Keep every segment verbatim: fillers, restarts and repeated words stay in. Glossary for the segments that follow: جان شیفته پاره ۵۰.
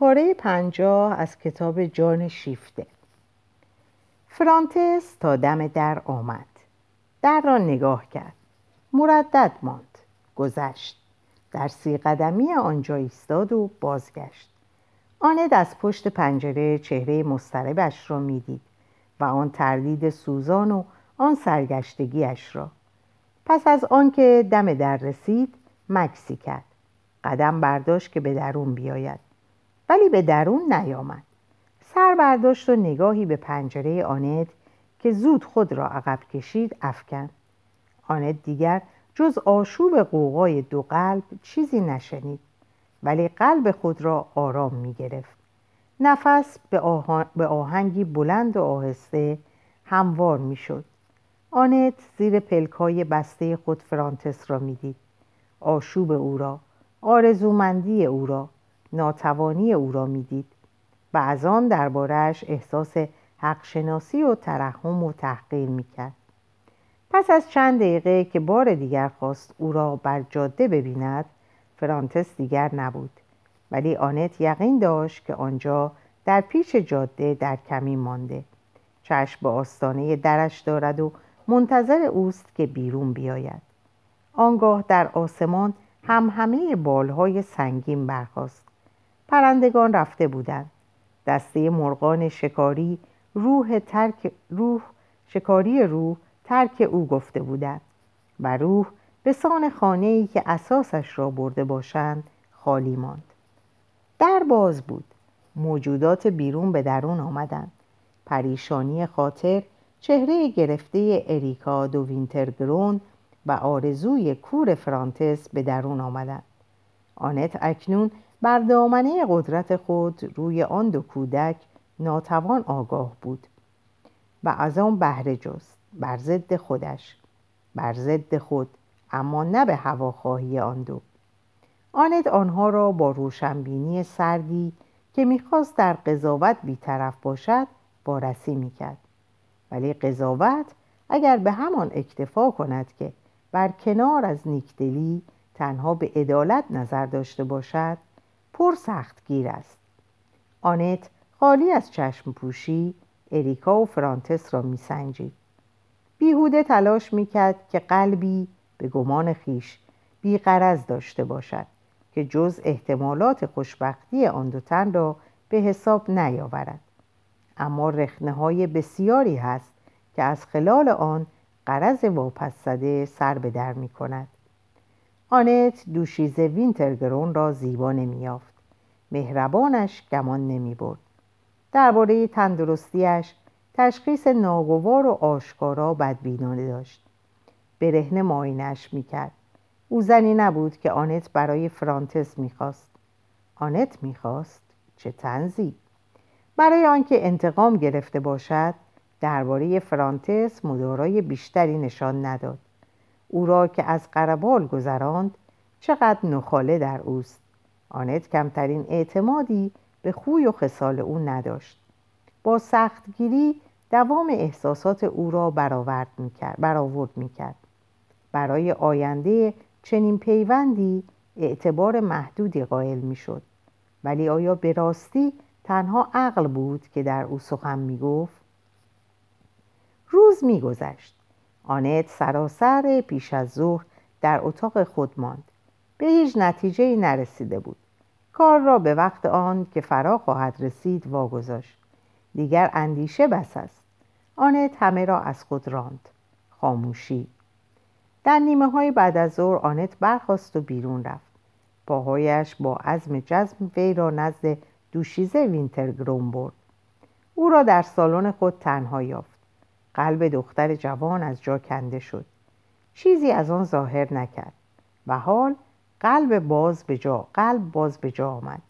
پاره پنجاه از کتاب جان شیفته. فرانتس تا دم در آمد. در را نگاه کرد. مردد ماند. گذشت. در سی قدمی آنجا ایستاد و بازگشت. آند از پشت پنجره چهره مضطربش را میدید و آن تردید سوزان و آن سرگشتگیش را. پس از آن که دم در رسید مکسی کرد. قدم برداشت که به درون بیاید. ولی به درون نیامد. سر برداشت و نگاهی به پنجره آند که زود خود را عقب کشید افکند. آند دیگر جز آشوب قوقای دو قلب چیزی نشنید. ولی قلب خود را آرام می گرفت. نفس به, آهن... به آهنگی بلند و آهسته هموار می شد. آنت زیر پلکای بسته خود فرانتس را می دید. آشوب او را، آرزومندی او را، ناتوانی او را می دید و از آن درباره‌اش احساس حقشناسی و ترحم و تحقیر می کرد. پس از چند دقیقه که بار دیگر خواست او را بر جاده ببیند، فرانتس دیگر نبود. ولی آنت یقین داشت که آنجا در پیش جاده در کمین مانده. چشم به آستانه درش دارد و منتظر اوست که بیرون بیاید. آنگاه در آسمان همهمه بالهای سنگین برخاست. پرندگان رفته بودند. دسته مرغان شکاری روح ترک روح شکاری روح ترک او گفته بودند و روح به سان خانه‌ای که اساسش را برده باشند خالی ماند. در باز بود. موجودات بیرون به درون آمدند. پریشانی خاطر، چهره گرفته اریکا دو وینترگرون و آرزوی کور فرانتس به درون آمدند. آنت اکنون بر دامنه قدرت خود روی آن دو کودک ناتوان آگاه بود و از آن بهره جست، بر ضد خودش، بر ضد خود، اما نه به هواخواهی آن دو. آنت آنها را با روشنبینی سردی که می‌خواست در قضاوت بی‌طرف باشد وارسی می‌کرد. ولی قضاوت اگر به همان اکتفا کند که بر کنار از نیکدلی تنها به عدالت نظر داشته باشد، پر سختگیر است. آنت خالی از چشم پوشی اریکا و فرانتس را می‌سنجید. بیهوده تلاش می‌کرد که قلبی به گمان خیش بی‌غرض داشته باشد که جز احتمالات خوشبختی آن دو تن را به حساب نیاورد. اما رخنه‌های بسیاری هست که از خلال آن غرض واپس‌زده سر به در می‌کند. آنت دوشیزه وینترگرون را زیبا نمی‌یافت. مهربانش گمان نمی‌برد. درباره تندرستیش تشخیص ناگوار و آشکارا بدبینانه داشت. برهنه معاینه‌اش می‌کرد. او زنی نبود که آنت برای فرانتس می‌خواست. آنت می‌خواست چه طنزی! برای آنکه انتقام گرفته باشد، درباره فرانتس مدارای بیشتری نشان نداد. او را که از قربال گذراند، چقدر نخاله در اوست. آنت کمترین اعتمادی به خوی و خصال او نداشت. با سختگیری دوام احساسات او را برآورد می‌کرد، برآورد می‌کرد. برای آینده چنین پیوندی اعتبار محدودی قائل می‌شد. ولی آیا به راستی تنها عقل بود که در او سخن می‌گفت؟ روز می‌گذشت. آنت سراسر پیش از ظهر در اتاق خود ماند. به هیچ نتیجه‌ای نرسیده بود. کار را به وقت آن که فرا خواهد رسید واگذاشت. دیگر اندیشه بس است. آنت همه را از خود راند. خاموشی. در نیمه‌های بعد از ظهر آنت برخاست و بیرون رفت. پاهایش با عزم جزم وی را نزد دوشیزه وینترگرون برد. او را در سالن خود تنها یافت. قلب دختر جوان از جا کنده شد. چیزی از آن ظاهر نکرد و حال قلب باز به جا قلب باز به جا آمد.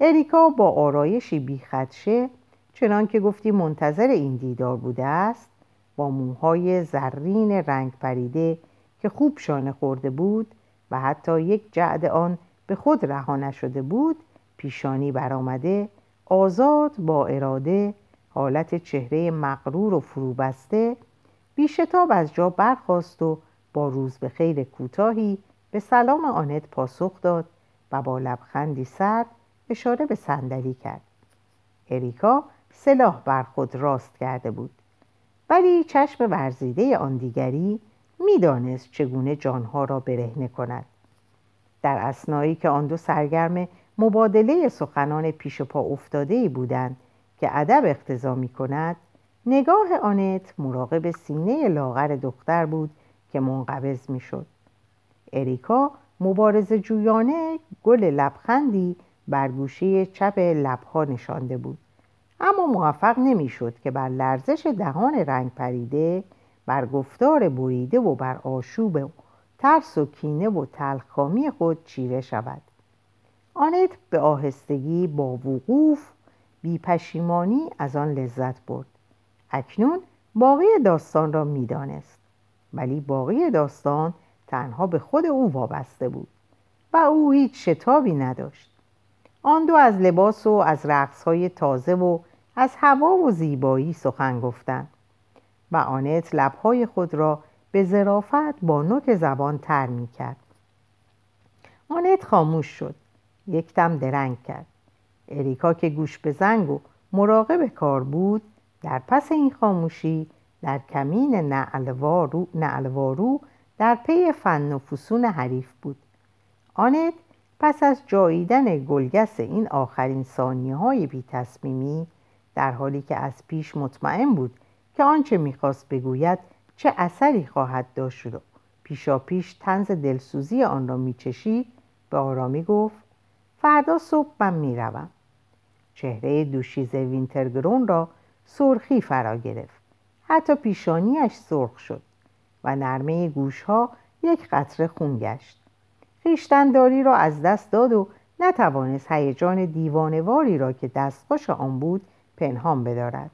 اریکا با آرایشی بیخدشه، چنان که گفتی منتظر این دیدار بوده است، با موهای زرین رنگ پریده که خوب شانه خورده بود و حتی یک جعد آن به خود رها نشده بود، پیشانی برآمده، آزاد، با اراده، حالت چهره مغرور و فروبسته، بی‌شتاب از جا برخاست و با روز به خیر کوتاهی به سلام آنت پاسخ داد و با لبخندی سرد اشاره به صندلی کرد. اریکا سلاح بر خود راست کرده بود، ولی چشم ورزیده آن دیگری میدانست چگونه جانها را برهنه کند. در اثنایی که آن دو سرگرم مبادله سخنان پیش پا افتاده‌ای بودند که ادب اقتضا می‌کند، نگاه آنت مراقب سینه لاغر دختر بود که منقبض می‌شد. اریکا مبارزه جویانه گل لبخندی بر گوشه چپ لب‌ها نشانده بود، اما موفق نمی‌شد که بر لرزش دهان رنگ پریده، بر گفتار بریده و بر آشوب ترس و کینه و تلخکامی خود چیره شود. آنت به آهستگی با وقوف بی پشیمانی از آن لذت برد. اکنون باقی داستان را می دانست، ولی باقی داستان تنها به خود او وابسته بود و او هیچ شتابی نداشت. آن دو از لباس و از رقص‌های تازه و از هوا و زیبایی سخن گفتند و آنت لب‌های خود را به ظرافت با نوک زبان تر می کرد. آنت خاموش شد. یک دم درنگ کرد. اریکا که گوش به زنگ و مراقب کار بود، در پس این خاموشی در کمین نعلوارو, نعلوارو در پی فن و فسون حریف بود. آنت پس از جاییدن گلگس این آخرین ثانیه‌های بی‌تصمیمی، در حالی که از پیش مطمئن بود که آنچه می‌خواست بگوید چه اثری خواهد داشت و پیشا پیش طنز دلسوزی آن را می‌چشید، به آرامی گفت: فردا صبح من می‌روم. چهره دوشیز وینترگرون را سرخی فرا گرفت. حتی پیشانیش سرخ شد و نرمه گوش‌ها یک قطره خون گشت. خویشتن‌داری را از دست داد و نتوانست هیجان دیوانه‌واری را که دستخوش آن بود پنهان بدارد.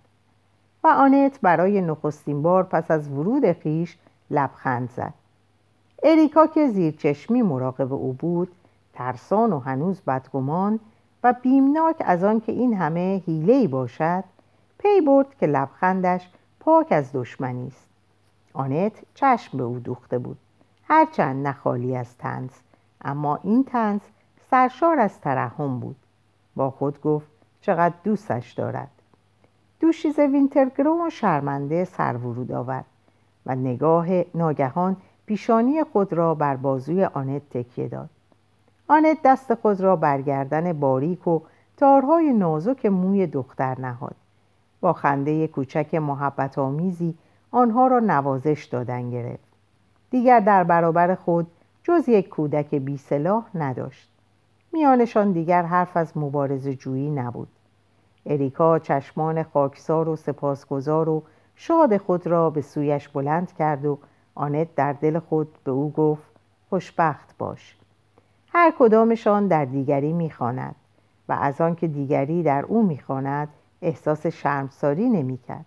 و آنت برای نخستین بار پس از ورود خویش لبخند زد. اریکا که زیر چشمی مراقب او بود، ترسان و هنوز بدگمان و بیمناک از آن که این همه حیله‌ای باشد، پی برد که لبخندش پاک از دشمنی است. آنت چشم به او دوخته بود، هرچند نخالی از طنز، اما این طنز سرشار از ترحم بود. با خود گفت چقدر دوستش دارد. دوشیز وینترگرون شرمنده سر ورود آورد و نگاه ناگهان پیشانی خود را بر بازوی آنت تکیه داد. آنت دست خود را بر گردن باریک و تارهای نازک موی دختر نهاد. با خنده کوچک محبت آمیزی آنها را نوازش دادن گرفت. دیگر در برابر خود جز یک کودک بی سلاح نداشت. میانشان دیگر حرف از مبارزه جویی نبود. اریکا چشمان خاکسار و سپاسگزار و شاد خود را به سویش بلند کرد و آنت در دل خود به او گفت: خوشبخت باش. هر کدامشان در دیگری می‌خواند و از آن که دیگری در او می‌خواند احساس شرمساری نمی‌کرد،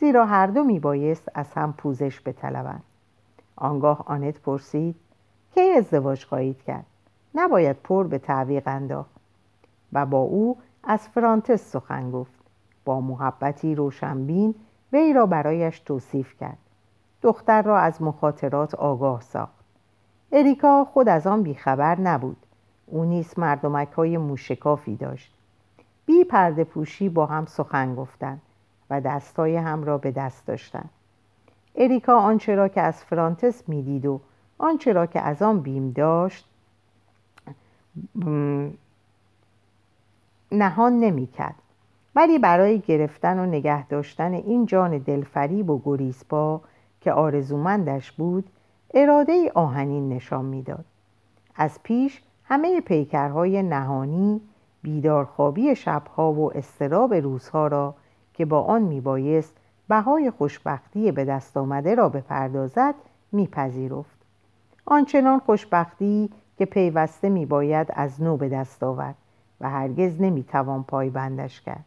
زیرا هر دو می‌بایست از هم پوزش بطلبند. آنگاه آنت پرسید: کی ازدواج خواهید کرد؟ نباید پر به تعویق انداخت. و با او از فرانتس سخن گفت. با محبتی روشنبین وی را برایش توصیف کرد. دختر را از مخاطرات آگاه ساخت. اریکا خود از آن بیخبر نبود. او نیز مردمک‌های موشکافی داشت. بی پرده پوشی با هم سخن گفتند و دستای هم را به دست داشتند. اریکا آنچه را که از فرانتس می‌دید و آنچه را که از آن بیم داشت نهان نمی‌کرد، ولی برای گرفتن و نگه داشتن این جان دلفریب و گریزپا که آرزومندش بود اراده آهنین نشان میداد. از پیش همه پیکرهای نهانی، بیدارخوابی شبها و اضطراب روزها را که با آن میبایست بهای خوشبختی به دست آمده را بپردازد میپذیرفت. آنچنان خوشبختی که پیوسته میباید از نو به دست آورد و هرگز نمیتوان پای بندش کرد.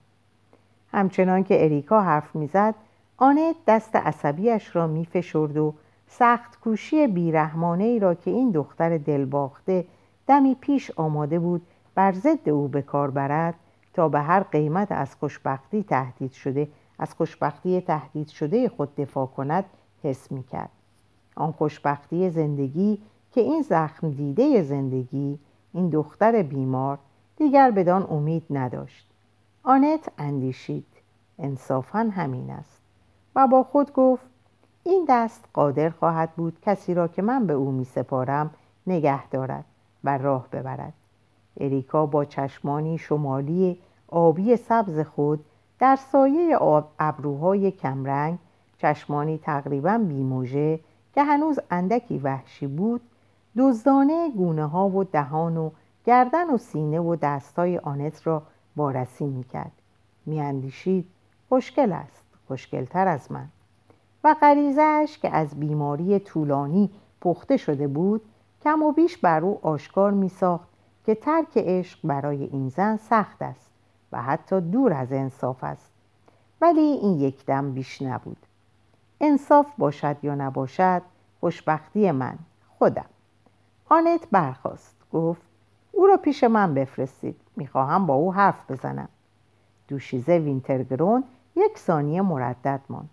همچنان که اریکا حرف میزد، آنت دست عصبیش را میفشرد و سخت کوشی بیرحمانه ای را که این دختر دلباخته دمی پیش آماده بود بر ضد او به کار برد تا به هر قیمت از خوشبختی تهدید شده از خوشبختی تهدید شده خود دفاع کند حس میکرد. آن خوشبختی زندگی که این زخم دیده زندگی، این دختر بیمار، دیگر بدان امید نداشت. آنت اندیشید انصافاً همین است و با خود گفت این دست قادر خواهد بود کسی را که من به او می سپارم نگه دارد و راه ببرد. اریکا با چشمانی شمالی آبی سبز خود در سایه ابروهای کمرنگ، چشمانی تقریباً بی‌موجه که هنوز اندکی وحشی بود، دزدانه گونه ها و دهان و گردن و سینه و دستای آنت را وارسی میکرد. میاندیشید خوشگل است، خوشگلتر از من، و غریزه‌اش که از بیماری طولانی پخته شده بود کم و بیش بر او آشکار میساخت که ترک عشق برای این زن سخت است و حتی دور از انصاف است. ولی این یک دم بیش نبود. انصاف باشد یا نباشد خوشبختی من خودم. آنت برخاست، گفت او را پیش من بفرستید، میخواهم با او حرف بزنم. دوشیزه وینترگرون یک ثانیه مردد ماند.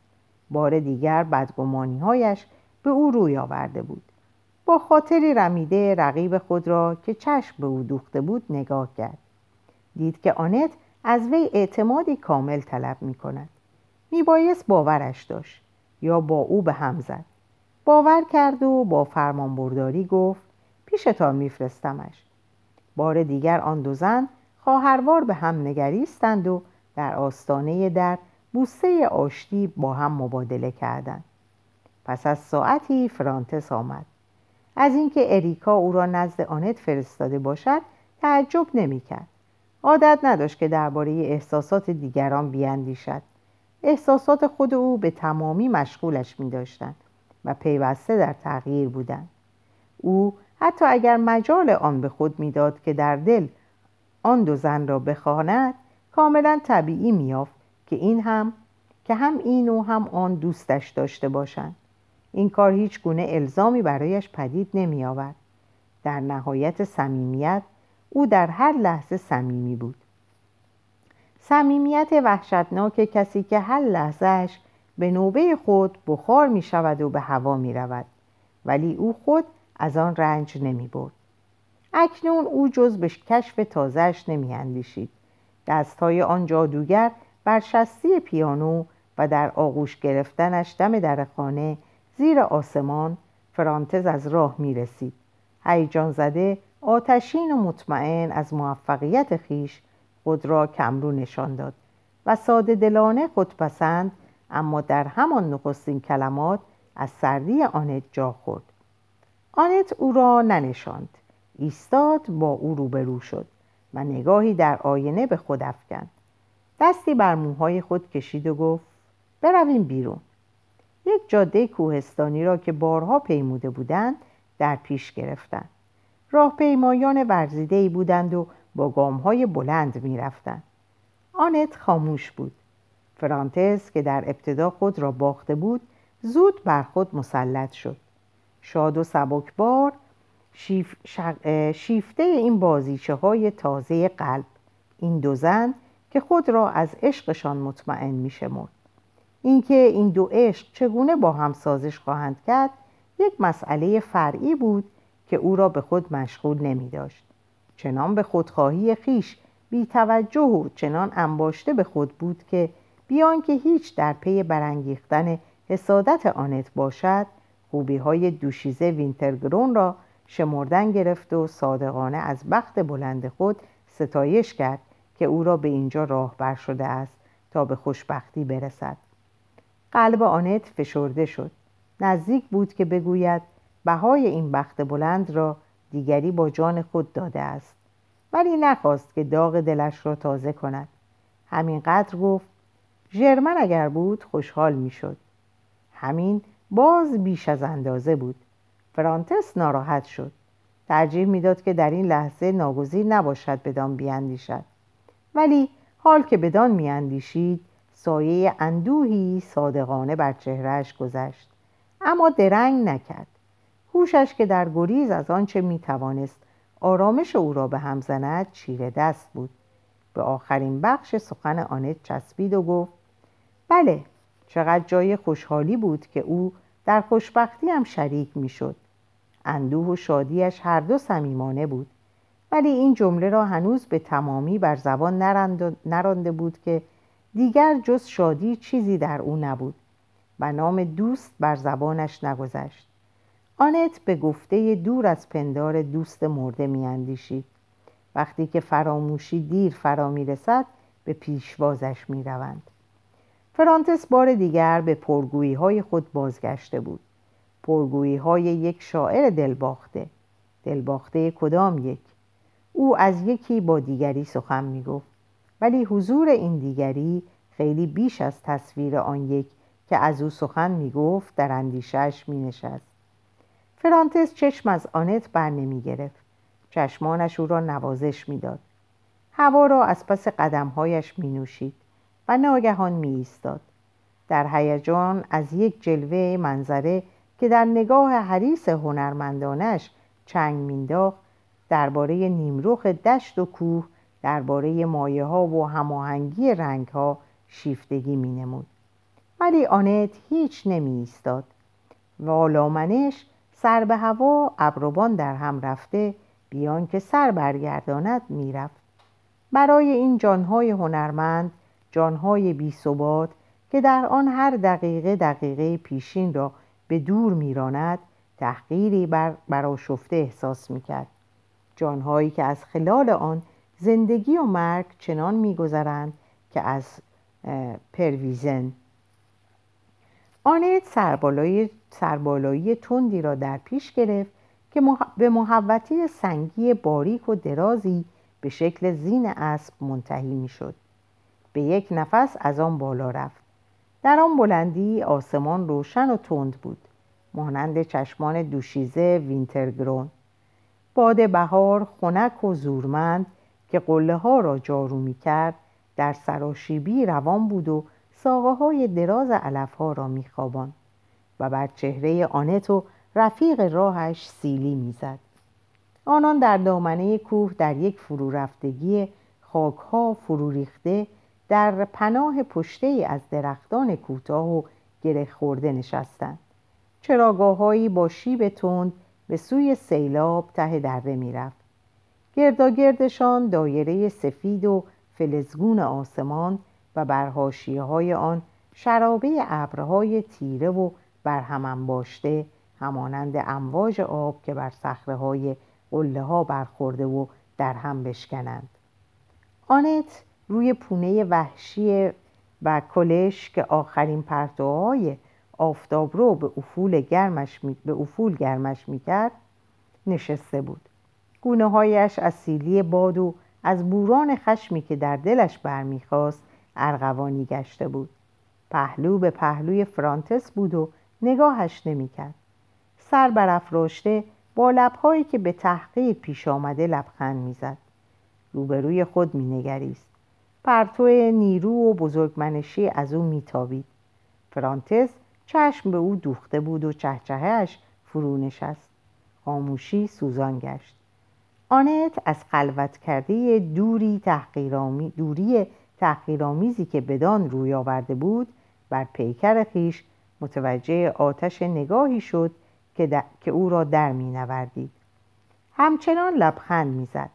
بار دیگر بدگمانی‌هایش به او روی آورده بود. با خاطری رمیده رقیب خود را که چشم به او دوخته بود نگاه کرد. دید که آنت از وی اعتمادی کامل طلب می‌کند. میبایست باورش داشت یا با او به هم زد. باور کرد و با فرمانبرداری گفت پیشتان میفرستمش. بار دیگر آن دو زن خواهروار به هم نگریستند و در آستانه در بوسه آشتی با هم مبادله کردند. پس از ساعتی فرانتس آمد. از اینکه اریکا او را نزد آنت فرستاده باشد تعجب نمی‌کرد. عادت نداشت که درباره احساسات دیگران بیاندیشد. احساسات خود او به تمامی مشغولش می‌داشتند و پیوسته در تغییر بودند. او حتی اگر مجال آن به خود می‌داد که در دل آن دو زن را بخواند، کاملا طبیعی می‌یافت که این هم که هم این و هم آن دوستش داشته باشند. این کار هیچ گونه الزامی برایش پدید نمی‌آورد. در نهایت صمیمیت، او در هر لحظه صمیمی بود. صمیمیت وحشتناک کسی که هر لحظه‌اش به نوبه خود بخار می‌شود و به هوا می‌رود، ولی او خود از آن رنج نمی‌برد. اکنون او جز به کشف تازه‌اش نمی‌اندیشید. دست‌های آن جادوگر بر شاسی پیانو و در آغوش گرفتنش دم در خانه زیر آسمان فرانتز از راه می‌رسید. هیجان زده، آتشین و مطمئن از موفقیت خویش خود را کمرو نشان داد و ساده دلانه خودپسند، اما در همان نخستین کلمات از سردی آنت جا خورد. آنت او را ننشاند، ایستاد، با او روبرو شد و نگاهی در آینه به خود افکند. دستی بر موهای خود کشید و گفت برویم بیرون. یک جاده کوهستانی را که بارها پیموده بودند در پیش گرفتند. راهپیمایان ورزیده‌ای بودند و با گام‌های بلند می‌رفتند. آنت خاموش بود. فرانتز که در ابتدا خود را باخته بود، زود بر خود مسلط شد. شاد و سبکبار، شیف شغ... شیفته این بازیچه‌های تازه قلب، این دو زن که خود را از عشقشان مطمئن می‌شمرد. اینکه این دو عشق چگونه با هم سازش خواهند کرد، یک مسئله فرعی بود که او را به خود مشغول نمی داشت. چنان به خودخواهی خیش بی توجه و چنان انباشته به خود بود که بیان که هیچ در پی برانگیختن حسادت آنت باشد، خوبی های دوشیزه وینترگرون را شمردن گرفت و صادقانه از بخت بلند خود ستایش کرد که او را به اینجا راهبر شده است تا به خوشبختی برسد. قلب آنت فشرده شد. نزدیک بود که بگوید بهای این بخت بلند را دیگری با جان خود داده است، ولی نخواست که داغ دلش را تازه کند. همینقدر گفت ژرمن اگر بود خوشحال می شد. همین باز بیش از اندازه بود. فرانتس ناراحت شد. ترجیح می داد که در این لحظه ناگزیر نباشد بدان بیاندیشد، ولی حال که بدان می اندیشید سایه اندوهی صادقانه بر چهرهش گذشت، اما درنگ نکرد. هوشش که در گریز از آنچه میتوانست آرامش او را به هم زند چیره دست بود. به آخرین بخش سخن آنت چسبید و گفت بله، چقدر جای خوشحالی بود که او در خوشبختی هم شریک میشد. اندوه و شادیش هر دو صمیمانه بود ولی این جمله را هنوز به تمامی بر زبان نرانده بود که دیگر جز شادی چیزی در او نبود و نام دوست بر زبانش نگذشت. آنت به گفته دور از پندار دوست مرده میاندیشید. وقتی که فراموشی دیر فرا میرسد به پیشوازش میروند. فرانتس بار دیگر به پرگویی های خود بازگشته بود. پرگویی های یک شاعر دلباخته. دلباخته کدام یک؟ او از یکی با دیگری سخن میگفت، ولی حضور این دیگری خیلی بیش از تصویر آن یک که از او سخن میگفت در اندیشه‌اش مینشست. فرانتس چشم از آنت بر نمیگرفت. چشمانش او را نوازش میداد. هوا را از پس قدمهایش مینوشید و ناگهان میایستاد. در هیجان از یک جلوه منظره که در نگاه حریص هنرمندانش چنگ مینداخت، درباره نیمرخ دشت و کوه، درباره مایه ها و هماهنگی رنگ ها شیفتگی می نمود. ولی آنت هیچ نمی ایستاد و لامنش سر به هوا، ابروان در هم رفته، بیان که سر برگرداند می رفت. برای این جانهای هنرمند، جانهای بی ثبات که در آن هر دقیقه دقیقه پیشین را به دور می راند، تحقیری بر برآشفته احساس می کرد. جانهایی که از خلال آن زندگی و مرگ چنان می‌گذرند که از پرویزن. آنت سربالایی سربالایی تندی را در پیش گرفت که مح... به محوطه سنگی باریک و درازی به شکل زین اسب منتهی می‌شد. به یک نفس از آن بالا رفت. در آن بلندی آسمان روشن و تند بود، مانند چشمان دوشیزه وینترگرون. باد بهار خنک و زورمند که قله ها را جارو می کرد در سراشیبی روان بود و ساقه های دراز علف ها را می خوابان و بر چهره آنت و رفیق راهش سیلی می زد. آنان در دامنه کوه در یک فرو رفتگی خاک ها فرو ریخته در پناه پشته از درختان کوتاه و گره خورده نشستند. چراگاه هایی با شیب تند به سوی سیلاب ته دره می رفت. گرداگردشان دایره سفید و فلزگون آسمان و بر حاشیه‌های آن شرابه ابرهای تیره و برهم انباشته همانند امواج آب که بر صخره‌های قله‌ها برخورده و در هم بشکنند. آنت روی پونه وحشی و کلش که آخرین پرتوهای آفتاب رو به افول گرمش می... به افول گرمش می‌کرد نشسته بود. گونه هایش از سیلی باد و از بوران خشمی که در دلش برمیخواست ارغوانی گشته بود. پهلو به پهلوی فرانتس بود و نگاهش نمیکرد. سر برافراشته با لبهایی که به تحقیر پیش آمده لبخند میزد. روبروی خود مینگریست. پرتو نیرو و بزرگمنشی از او میتابید. فرانتس چشم به او دوخته بود و چهچههش فرو نشست. خاموشی سوزان گشت. آنت از خلوت کرده دوری تحقیرآمیز دوری تحقیرآمیزی که بدان روی آورده بود بر پیکر خیش متوجه آتش نگاهی شد که, در... که او را در می نوردید. همچنان لبخند می زد،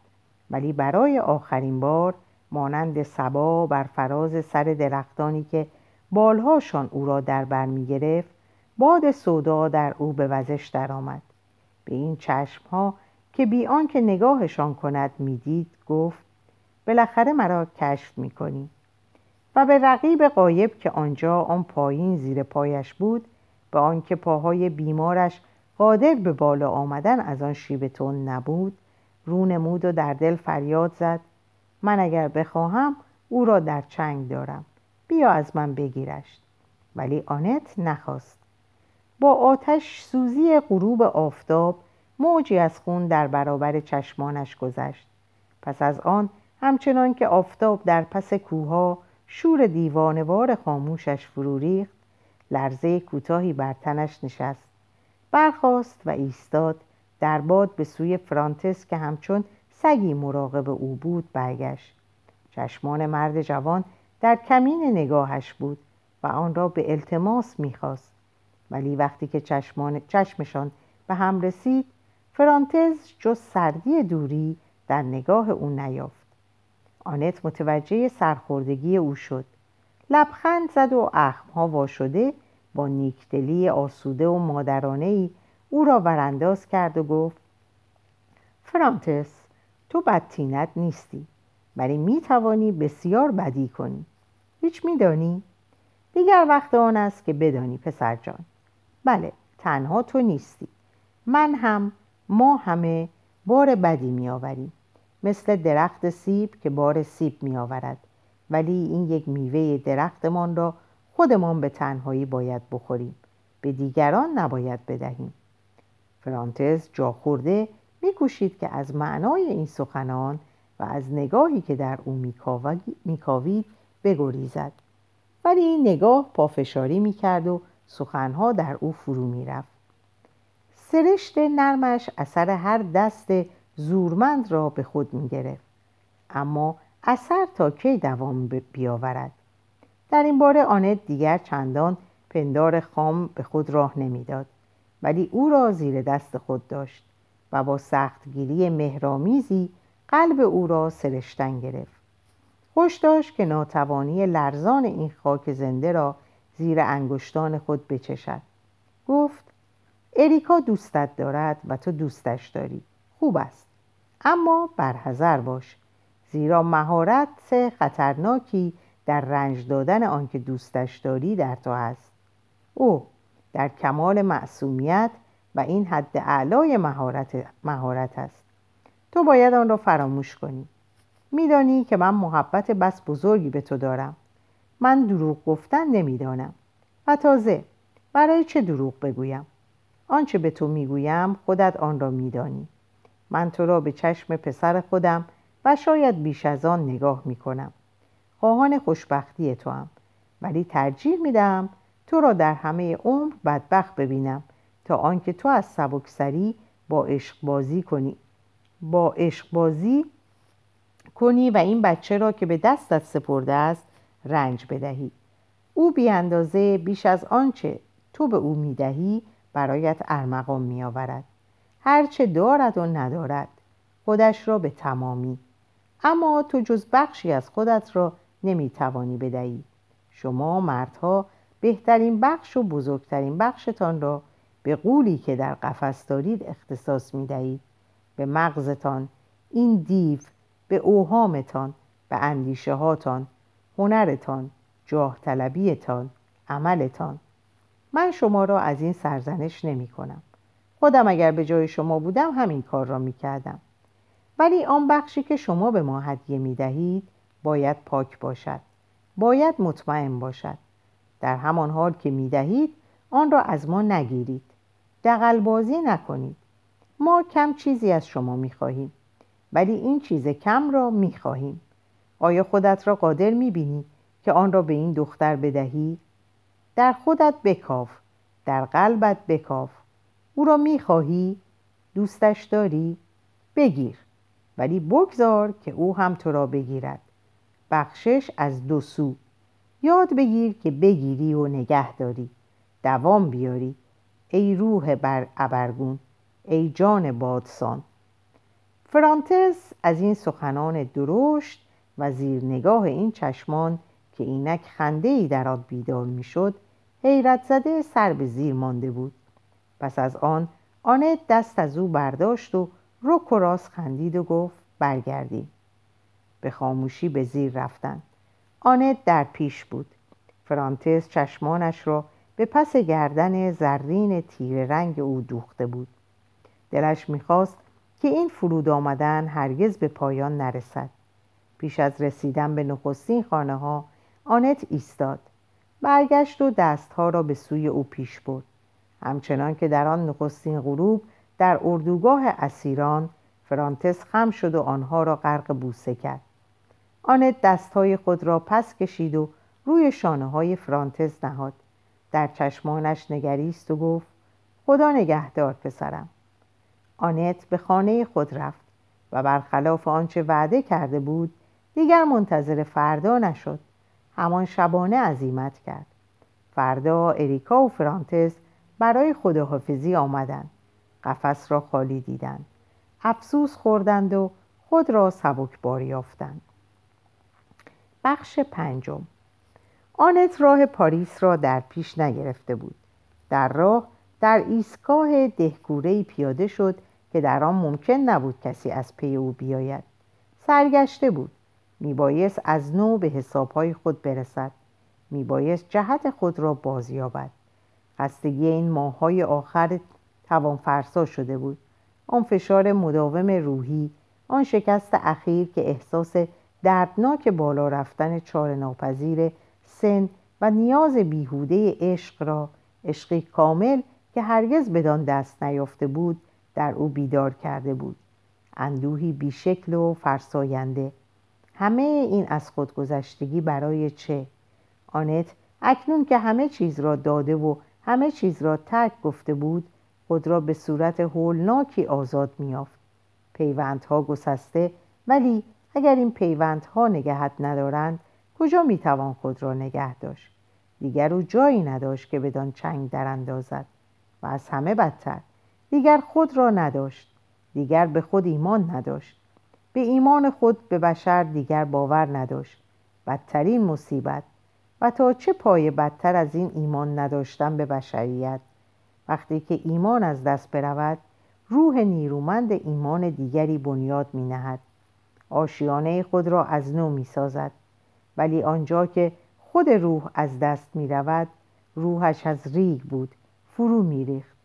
ولی برای آخرین بار مانند صبا بر فراز سر درختانی که بالهاشان او را در بر می گرفت، باد سودا در او به وزش در آمد. به این چشمها که بی آنکه نگاهشان کند میدید گفت بالاخره مرا کشف میکنی. و به رقیب غایب که آنجا آن پایین زیر پایش بود، به آنکه پاهای بیمارش قادر به بالا آمدن از آن شیب تند نبود، رو نمود و در دل فریاد زد من اگر بخواهم او را در چنگ دارم، بیا از من بگیرش. ولی آنت نخواست. با آتش سوزی غروب آفتاب موجی از خون در برابر چشمانش گذشت. پس از آن همچنان که آفتاب در پس کوها شور دیوانوار خاموشش فرو ریخت، لرزه کوتاهی بر تنش نشست. برخاست و ایستاد. در باد به سوی فرانتس که همچون سگی مراقب او بود برگشت. چشمان مرد جوان در کمین نگاهش بود و آن را به التماس می‌خواست. ولی وقتی که چشمان چشمشان به هم رسید، فرانتز جز سردی دوری در نگاه او نیافت. آنت متوجه سرخوردگی او شد. لبخند زد و اخمها واشده با نیکدلی آسوده و مادرانه‌ای او را برانداز کرد و گفت: فرانتس، تو بدتینت نیستی، ولی می توانی بسیار بدی کنی. هیچ می دانی؟ دیگر وقت آن است که بدانی پسر جان. بله، تنها تو نیستی، من هم، ما همه بار بدی می آوریم، مثل درخت سیب که بار سیب می آورد. ولی این یک میوه درختمان را خودمان به تنهایی باید بخوریم، به دیگران نباید بدهیم. فرانتز جا خورده می کوشید که از معنای این سخنان و از نگاهی که در او میکاوید بگریزد، ولی این نگاه پافشاری میکرد و سخنها در او فرو میرفت. سرشت نرمش اثر هر دست زورمند را به خود میگرفت، اما اثر تا کی دوام بیاورد؟ در این باره آنت دیگر چندان پندار خام به خود راه نمیداد، ولی او را زیر دست خود داشت و با سختگیری مهرامیزی قلب او را سرشتن گرفت. خوش داشت که ناتوانی لرزان این خاک زنده را زیر انگشتان خود بچشد. گفت: اریکا دوستت دارد و تو دوستش داری. خوب است، اما برحذر باش، زیرا مهارت خطرناکی در رنج دادن آن که دوستش داری در تو هست. او در کمال معصومیت و این حد اعلای مهارت مهارت است. تو باید آن را فراموش کنی. میدانی که من محبت بس بزرگی به تو دارم. من دروغ گفتن نمیدانم. و تازه برای چه دروغ بگویم؟ آنچه به تو میگویم خودت آن را میدانی. من تو را به چشم پسر خودم و شاید بیش از آن نگاه میکنم. خواهان خوشبختی تو هم، ولی ترجیح میدم تو را در همه عمر بدبخت ببینم تا آنکه تو از سبکسری با عشق بازی کنی. با عشق بازی کنی و این بچه را که به دستت سپرده است رنج بدهی. او بی اندازه بیش از آنچه تو به او میدهی برایت ارمغان میآورد. هر چه دارد و ندارد، خودش را به تمامی. اما تو جز بخشی از خودت را نمیتوانی بدهی. شما مردها بهترین بخش و بزرگترین بخشتان را به غولی که در قفس دارید اختصاص میدهید، به مغزتان، این دیو، به اوهامتان، به اندیشه هاتان، هنرتان، جاه طلبیتان، عملتان. من شما را از این سرزنش نمی کنم. خودم اگر به جای شما بودم همین کار را می کردم. ولی آن بخشی که شما به ما هدیه می دهید باید پاک باشد، باید مطمئن باشد. در همان حال که می دهید آن را از ما نگیرید، دغل‌بازی نکنید. ما کم چیزی از شما می‌خواهیم، ولی این چیز کم را می‌خواهیم. آیا خودت را قادر می‌بینی که آن را به این دختر بدهی؟ در خودت بکاف، در قلبت بکاف. او را می‌خواهی؟ دوستش داری؟ بگیر، ولی بگذار که او هم تو را بگیرد. بخشش از دو سو. یاد بگیر که بگیری و نگه داری، دوام بیاری. ای روح بر ابرگون، ای جان بادسان. فرانتز از این سخنان درشت و زیر نگاه این چشمان که اینک خنده‌ای در آن بیدار می‌شد، حیرت زده سر به زیر مانده بود. پس از آن آنت دست از او برداشت و رک و راست خندید و گفت: برگردیم. به خاموشی به زیر رفتند. آنت در پیش بود. فرانتز چشمانش را به پس گردن زرین تیره رنگ او دوخته بود. دلش میخواست که این فرود آمدن هرگز به پایان نرسد. پیش از رسیدن به نخستین خانه ها آنت ایستاد، برگشت و دستها را به سوی او پیش برد. همچنان که در آن نخستین غروب در اردوگاه اسیران، فرانتس خم شد و آنها را غرق بوسه کرد. آنت دستهای خود را پس کشید و روی شانه های فرانتس نهاد. در چشمانش نگریست و گفت: خدا نگهدار پسرم. آنت به خانه خود رفت و برخلاف آنچه وعده کرده بود دیگر منتظر فردا نشد. همان شبانه عزیمت کرد. فردا اریکا و فرانتز برای خداحافظی آمدند. قفس را خالی دیدند، افسوس خوردند و خود را سبکبار یافتند. بخش پنجم. آنت راه پاریس را در پیش نگرفته بود. در راه در ایستگاه دهکوره‌ای پیاده شد که در آن ممکن نبود کسی از پی او بیاید. سرگشته بود. میبایست از نو به حسابهای خود برسد. میبایست جهت خود را بازیابد. خستگی این ماه‌های آخر توان‌فرسا شده بود. آن فشار مداوم روحی، آن شکست اخیر که احساس دردناک بالا رفتن چاره ناپذیر سن و نیاز بیهوده عشق را، عشقی کامل که هرگز بدان دست نیافته بود، در او بیدار کرده بود. اندوهی بیشکل و فرساینده. همه این از خودگذشتگی برای چه؟ آنت اکنون که همه چیز را داده و همه چیز را ترک گفته بود، خود را به صورت هولناکی آزاد می‌یافت. پیوندها گسسته، ولی اگر این پیوندها نگهت ندارند، کجا میتوان خود را نگه داشت؟ دیگر او جایی نداشت که بدان چنگ در اندازد و از همه بدتر دیگر خود را نداشت. دیگر به خود ایمان نداشت. به ایمان خود به بشر دیگر باور نداشت. بدترین مصیبت. و تا چه پای بدتر از این ایمان نداشتن به بشریت؟ وقتی که ایمان از دست برود، روح نیرومند ایمان دیگری بنیاد می نهد. آشیانه خود را از نو می سازد. ولی آنجا که خود روح از دست می رود، روحش از ریگ بود، فرو می ریخت.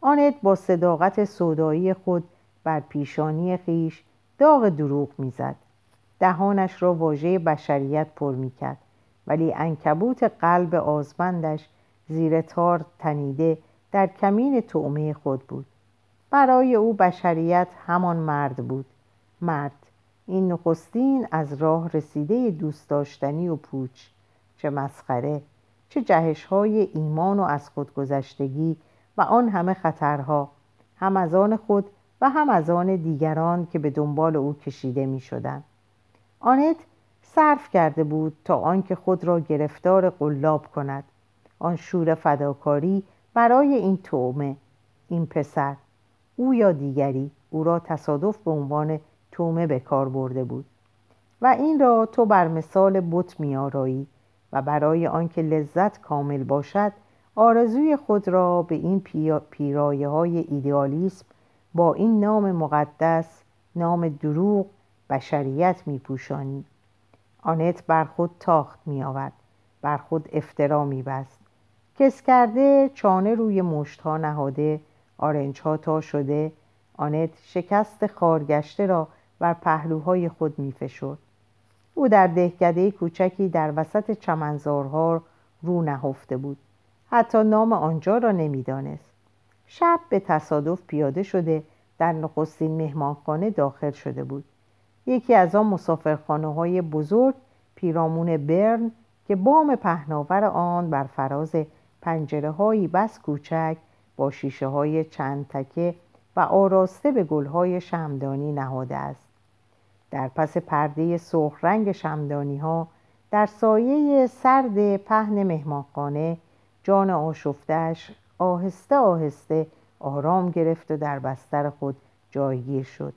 آنت با صداقت سودایی خود بر پیشانی خیش داغ دروغ می زد. دهانش را واژه بشریت پر می کرد. ولی عنکبوت قلب آزمندش زیر تار تنیده در کمین طعمه خود بود. برای او بشریت همان مرد بود. مرد، این نخستین از راه رسیده دوست داشتنی و پوچ. چه مسخره، چه جهش‌های ایمان و از خودگذشتگی و آن همه خطرها، هم از آن خود و هم از آن دیگران که به دنبال او کشیده می شدن. آنت صرف کرده بود تا آنکه خود را گرفتار قلاب کند. آن شور فداکاری برای این طعمه، این پسر، او یا دیگری، او را تصادف به عنوان طعمه به کار برده بود. و این را تو بر مثال بت می‌آرایی و برای آنکه لذت کامل باشد، آرزوی خود را به این پیرایه های ایدئالیسم با این نام مقدس، نام دروغ، بشریت می‌پوشانی. آنت بر خود تاخت می‌آورد، بر خود افترا می‌بست. کس کرده، چانه روی مشت‌ها نهاده، آرنج‌ها تا شده، آنت شکست خارگشته را بر پهلوهای خود می‌فشرد. او در دهکده کوچکی در وسط چمنزارها رو نهفته بود. حتی نام آنجا را نمی‌دانست. شب به تصادف پیاده شده در نخستین مهمانخانه داخل شده بود. یکی از آن مسافرخانه‌های بزرگ پیرامون برن که بام پهناور آن بر فراز پنجره‌هایی بس کوچک با شیشه‌های چند تکه و آراسته به گل‌های شمعدانی نهاده است. در پس پرده سرخ رنگ شمعدانی‌ها، در سایه سرد پهن مهمانخانه، جان آشفته‌اش آهسته آهسته آرام گرفت و در بستر خود جایگیر شد.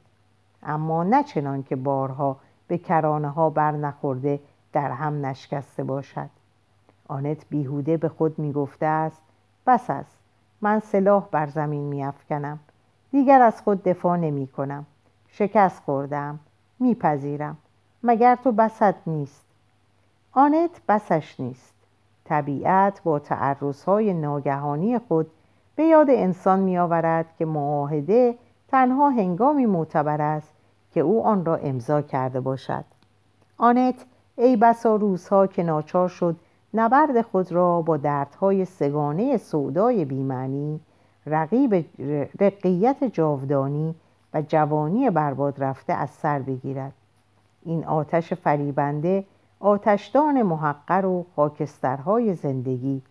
اما نه چنان که بارها به کرانه ها بر نخورده در هم نشکسته باشد. آنت بیهوده به خود می گفته است: بس است، من سلاح بر زمین می افکنم. دیگر از خود دفاع نمی کنم. شکست خوردم، می پذیرم. مگر تو بست نیست؟ آنت بسش نیست. طبیعت با تعرضهای ناگهانی خود به یاد انسان می آورد که معاهده تنها هنگامی معتبر است که او آن را امضا کرده باشد. آنت ای بسا روزها که ناچار شد نبرد خود را با دردهای سگانه سودای بی‌معنی، رقیب رقیت جاودانی و جوانی برباد رفته از سر بگیرد. این آتش فریبنده، آتشدان محقر و خاکسترهای زندگی.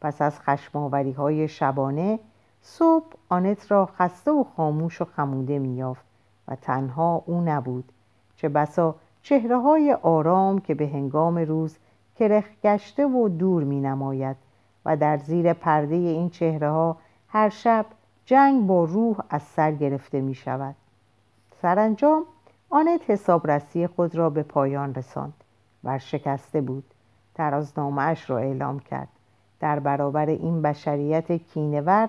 پس از خشم‌آوری‌های شبانه، صبح آنت را خسته و خاموش و خموده می‌یافت و تنها او نبود. چه بسا چهره‌های آرام که به هنگام روز کرخ گشته و دور می‌نماید و در زیر پرده این چهره‌ها هر شب جنگ با روح از سر گرفته می‌شود. سرانجام آنت حسابرسی خود را به پایان رساند. ورشکسته بود. ترازنامه‌اش را اعلام کرد در برابر این بشریت کینه‌ور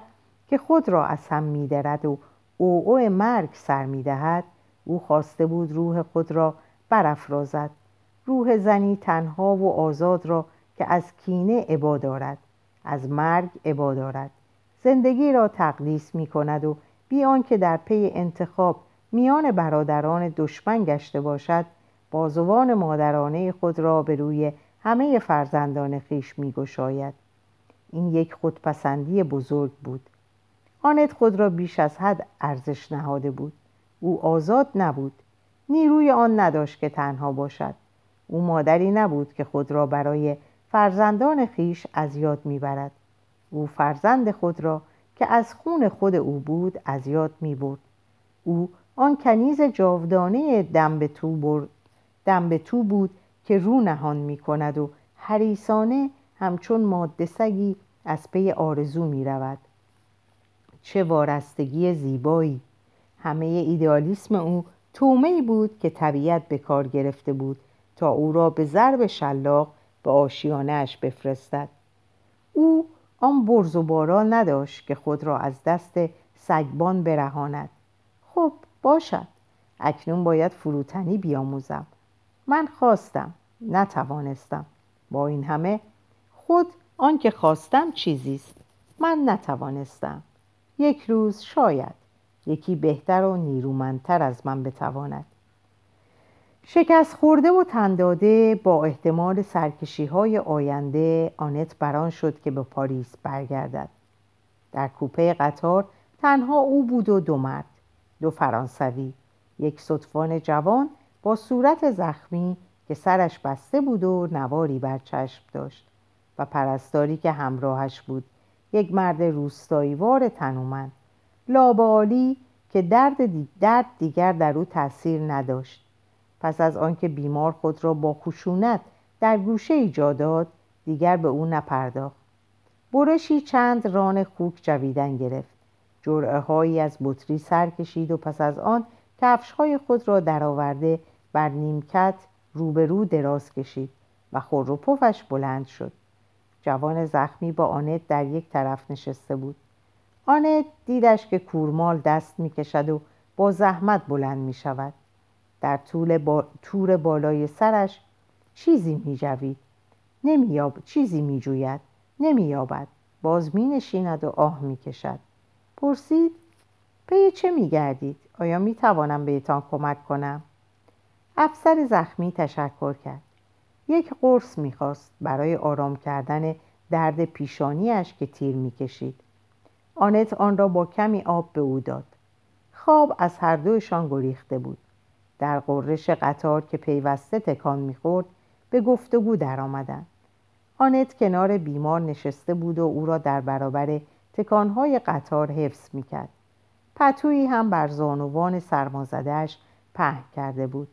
که خود را از هم می‌درد و او او مرگ سر می‌دهد. او خواسته بود روح خود را برافرازد، روح زنی تنها و آزاد را که از کینه عبا دارد، از مرگ عبا دارد، زندگی را تقدیس می‌کند و بی آنکه در پی انتخاب میان برادران دشمن گشته باشد، بازوان مادرانه خود را به روی همه فرزندان خویش می‌گشاید. این یک خودپسندی بزرگ بود. آنت خود را بیش از حد ارزش نهاده بود. او آزاد نبود. نیروی آن نداشت که تنها باشد. او مادری نبود که خود را برای فرزندان خویش از یاد می‌برد. او فرزند خود را که از خون خود او بود از یاد می‌برد. او آن کنیز جاودانه دم به تو بر دم به تو بود که رو نهان می‌کند و حریصانه همچون ماده سگی از پی آرزو می‌رود. چه وارستگی زیبایی! همه ایدئالیسم او طعمه‌ای بود که طبیعت به کار گرفته بود تا او را به ضرب شلاق به آشیانه‌اش بفرستد. او آن برز و بارا نداشت که خود را از دست سگبان برهاند. خب باشد، اکنون باید فروتنی بیاموزم. من خواستم، نتوانستم. با این همه خود آن که خواستم چیزیست، من نتوانستم. یک روز شاید یکی بهتر و نیرومندتر از من بتواند. شکست خورده و تنداده با احتمال سرکشی‌های آینده، آنت بران شد که به پاریس برگردد. در کوپه قطار تنها او بود و دو مرد، دو فرانسوی، یک سطفان جوان با صورت زخمی که سرش بسته بود و نواری بر چشم داشت و پرستاری که همراهش بود، یک مرد روستاییوار تنومند، لابالی که درد, دی... درد دیگر در او تأثیر نداشت. پس از آنکه بیمار خود را با خشونت در گوشه ایجا داد، دیگر به او نپرداخت. برشی چند ران خوک جویدن گرفت، جرعه هایی از بطری سر کشید و پس از آن کفش های خود را درآورده بر نیمکت روبرو دراز کشید و خور و پفش بلند شد. جوان زخمی با آنت در یک طرف نشسته بود. آنت دیدش که کورمال دست می کشد و با زحمت بلند می شود. در طول با... تور بالای سرش چیزی می جوید. نمیاب... چیزی می جوید. نمی یابد. باز می نشیند و آه می کشد. پرسید: پی چه می گردید؟ آیا می توانم بهتان کمک کنم؟ افسر زخمی تشکر کرد. یک قرص می خواست برای آرام کردن درد پیشانیش که تیر می کشید. آنت آن را با کمی آب به او داد. خواب از هر دوشان گریخته بود. در غرش قطار که پیوسته تکان می‌خورد به گفتگو در آمدند. آنت کنار بیمار نشسته بود و او را در برابر تکان‌های قطار حفظ می‌کرد. پتویی هم بر زانوان سرمازده‌اش پهن کرده بود.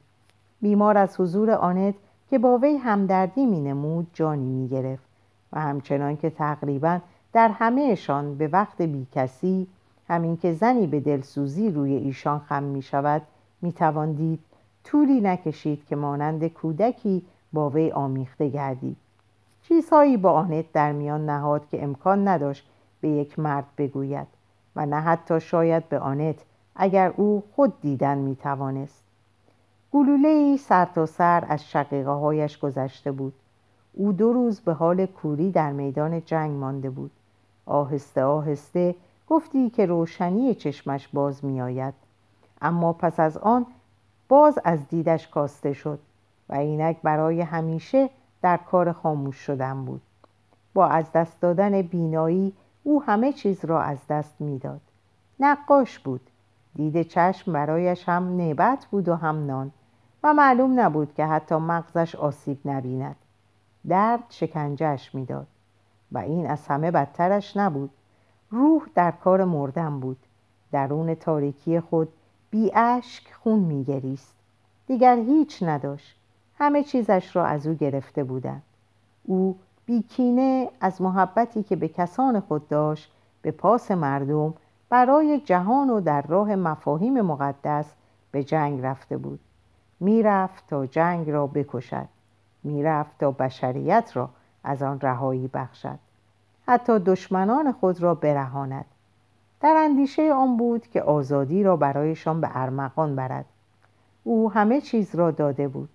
بیمار از حضور آنت که با وی همدردی می‌نمود جانی می‌گرفت و همچنان که تقریباً در همهشان به وقت بی کسی، همین که زنی به دلسوزی روی ایشان خم می‌شود، میتوان دید طولی نکشید که مانند کودکی با وی آمیخته گردید. چیزهایی با آنت در میان نهاد که امکان نداشت به یک مرد بگوید و نه حتی شاید به آنت اگر او خود دیدن میتوانست. گلوله‌ای سر تا سر از شقیقه هایش گذشته بود. او دو روز به حال کوری در میدان جنگ مانده بود. آهسته آهسته گفتی که روشنی چشمش باز می آید. اما پس از آن باز از دیدش کاسته شد و اینک برای همیشه در کار خاموش شدن بود. با از دست دادن بینایی او همه چیز را از دست می داد. نقاش بود. دید چشم برایش هم نعمت بود و هم نان و معلوم نبود که حتی مغزش آسیب نبیند. درد شکنجهش می داد و این از همه بدترش نبود. روح در کار مردن بود. درون تاریکی خود بی اشک خون می گریست. دیگر هیچ نداشت. همه چیزش را از او گرفته بودند. او بیکینه از محبتی که به کسان خود داشت به پاس مردم برای جهان و در راه مفاهیم مقدس به جنگ رفته بود. میرفت تا جنگ را بکشد، میرفت تا بشریت را از آن رهایی بخشد، حتی دشمنان خود را برهاند. در اندیشه آن بود که آزادی را برایشان به ارمغان برد. او همه چیز را داده بود،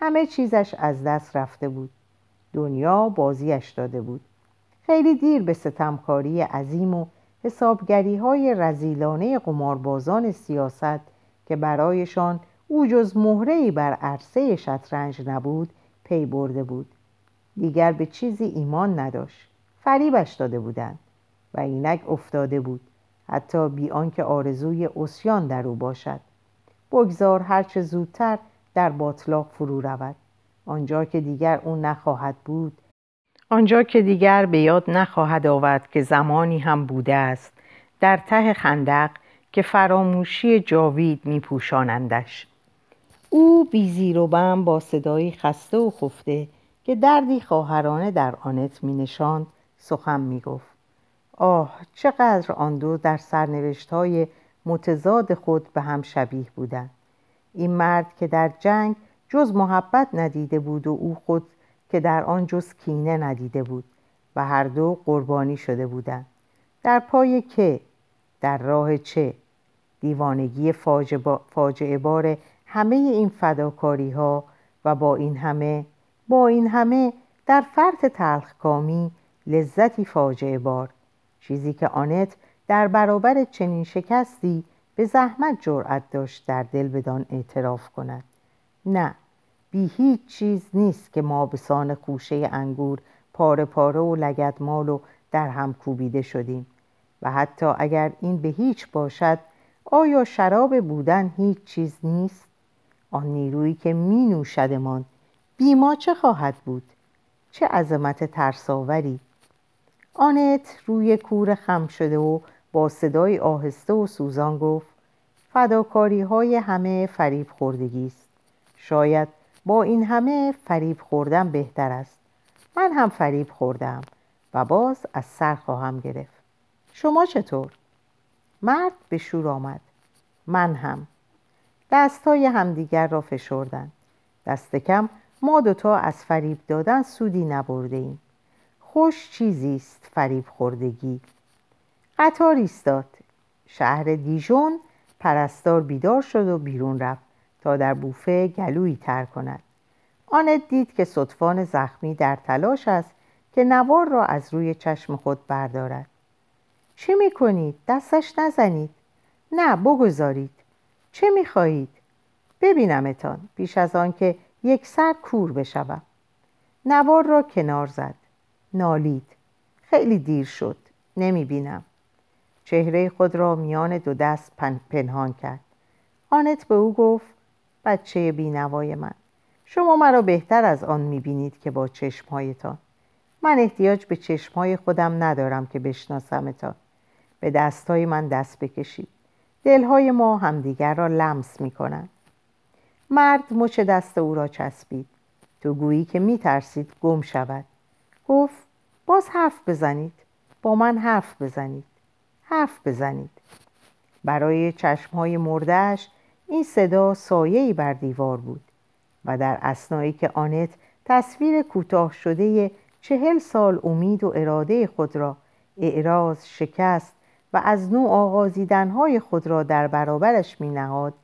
همه چیزش از دست رفته بود، دنیا بازیش داده بود. خیلی دیر به ستمکاری عظیم و حسابگری های رذیلانه قماربازان سیاست که برایشان او جز مهره‌ای بر عرصه شطرنج نبود پی برده بود. دیگر به چیزی ایمان نداشت، فریبش داده بودند و اینک افتاده بود، حتی بی آنکه آرزوی عصیان در او باشد. بگذار هرچه زودتر در باطلاق فرو رود، آنجا که دیگر او نخواهد بود، آنجا که دیگر به یاد نخواهد آورد که زمانی هم بوده است در ته خندق که فراموشی جاوید میپوشانندش. او بی زیر و بم با صدایی خسته و خفته که دردی خواهرانه در آنت مینشاند سخن میگفت. آه چقدر آن دو در سرنوشت‌های متضاد خود به هم شبیه بودند. این مرد که در جنگ جز محبت ندیده بود و او خود که در آن جز کینه ندیده بود و هر دو قربانی شده بودند. در پای که، در راه چه، دیوانگی فاجعه بار همه این فداکاری ها و با این همه با این همه در فرط تلخکامی لذتی فاجعه بار، چیزی که آنت در برابر چنین شکستی به زحمت جرأت داشت در دل بدان اعتراف کند. نه، بی هیچ چیز نیست که ما به سان خوشه انگور پاره پاره و لگدمال و در هم کوبیده شدیم. و حتی اگر این به هیچ باشد، آیا شراب بودن هیچ چیز نیست؟ آن نیرویی که می نوشدمان بی ما چه خواهد بود؟ چه عظمت ترساوری! آنت روی کور خم شده و با صدای آهسته و سوزان گفت: فداکاری های همه فریب خوردگی است. شاید با این همه فریب خوردم بهتر است. من هم فریب خوردم و باز از سر خواهم گرفت. شما چطور؟ مرد به شور آمد. من هم. دستای همدیگر را فشردن. دست کم ما دوتا از فریب دادن سودی نبرده ایم. خوش چیزیست فریب خوردگی. قطار ایستاد. شهر دیژون پرستار بیدار شد و بیرون رفت تا در بوفه گلویی تر کند. آنت دید که صدفان زخمی در تلاش است که نوار را از روی چشم خود بردارد. چی میکنید؟ دستش نزنید. نه، بگذارید. چه میخواهید؟ ببینمتان پیش از آن که یک سر کور بشوم. نوار را کنار زد. نالید. خیلی دیر شد. نمیبینم. چهره خود را میان دو دست پنهان کرد. آنت به او گفت: بچه بینوای من، شما مرا بهتر از آن میبینید که با چشمهایتان. من احتیاج به چشمهای خودم ندارم که بشناسمتان. به دستهای من دست بکشید. دلهای ما همدیگر را لمس میکنند. مرد مچ دست او را چسبید. تو گویی که میترسید گم شود. گفت: باز حرف بزنید. با من حرف بزنید. حرف بزنید. برای چشمهای مردهش این صدا سایه‌ای بر دیوار بود و در اثنایی که آنت تصویر کوتاه شده چهل سال امید و اراده خود را، اعراض، شکست و از نوع آغازیدن‌های خود را در برابرش می‌نهاد،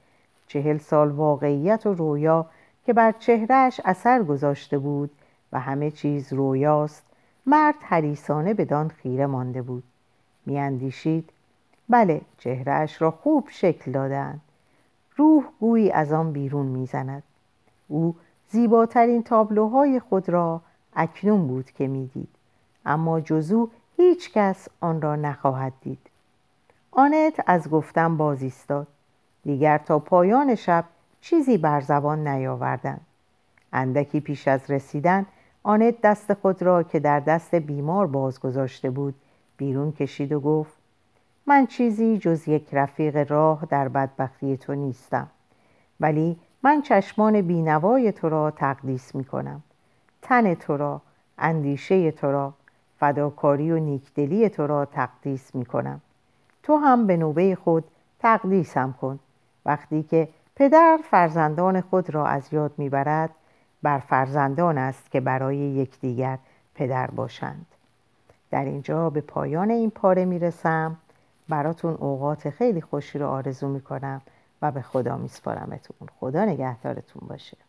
چهل سال واقعیت و رویا که بر چهرهش اثر گذاشته بود و همه چیز رویاست، مرد حریصانه بدان خیره مانده بود. می‌اندیشید: بله، چهرهش را خوب شکل دادند. روح گویی از آن بیرون میزند. او زیباترین تابلوهای خود را اکنون بود که میدید، اما جز او هیچ کس آن را نخواهد دید. آنت از گفتن باز ایستاد. دیگر تا پایان شب چیزی بر زبان نیاوردند. اندکی پیش از رسیدن آنت دست خود را که در دست بیمار باز گذاشته بود بیرون کشید و گفت: من چیزی جز یک رفیق راه در بدبختی تو نیستم، ولی من چشمان بینوای تو را تقدیس می کنم. تن تو را، اندیشه تو را، فداکاری و نیکدلی تو را تقدیس می کنم. تو هم به نوبه خود تقدیسم کن وقتی که پدر فرزندان خود را از یاد میبرد بر فرزندان است که برای یکدیگر پدر باشند. در اینجا به پایان این پاره میرسم. براتون اوقات خیلی خوشی رو آرزو میکنم و به خدا میسپارمتون. خدا نگهدارتون باشه.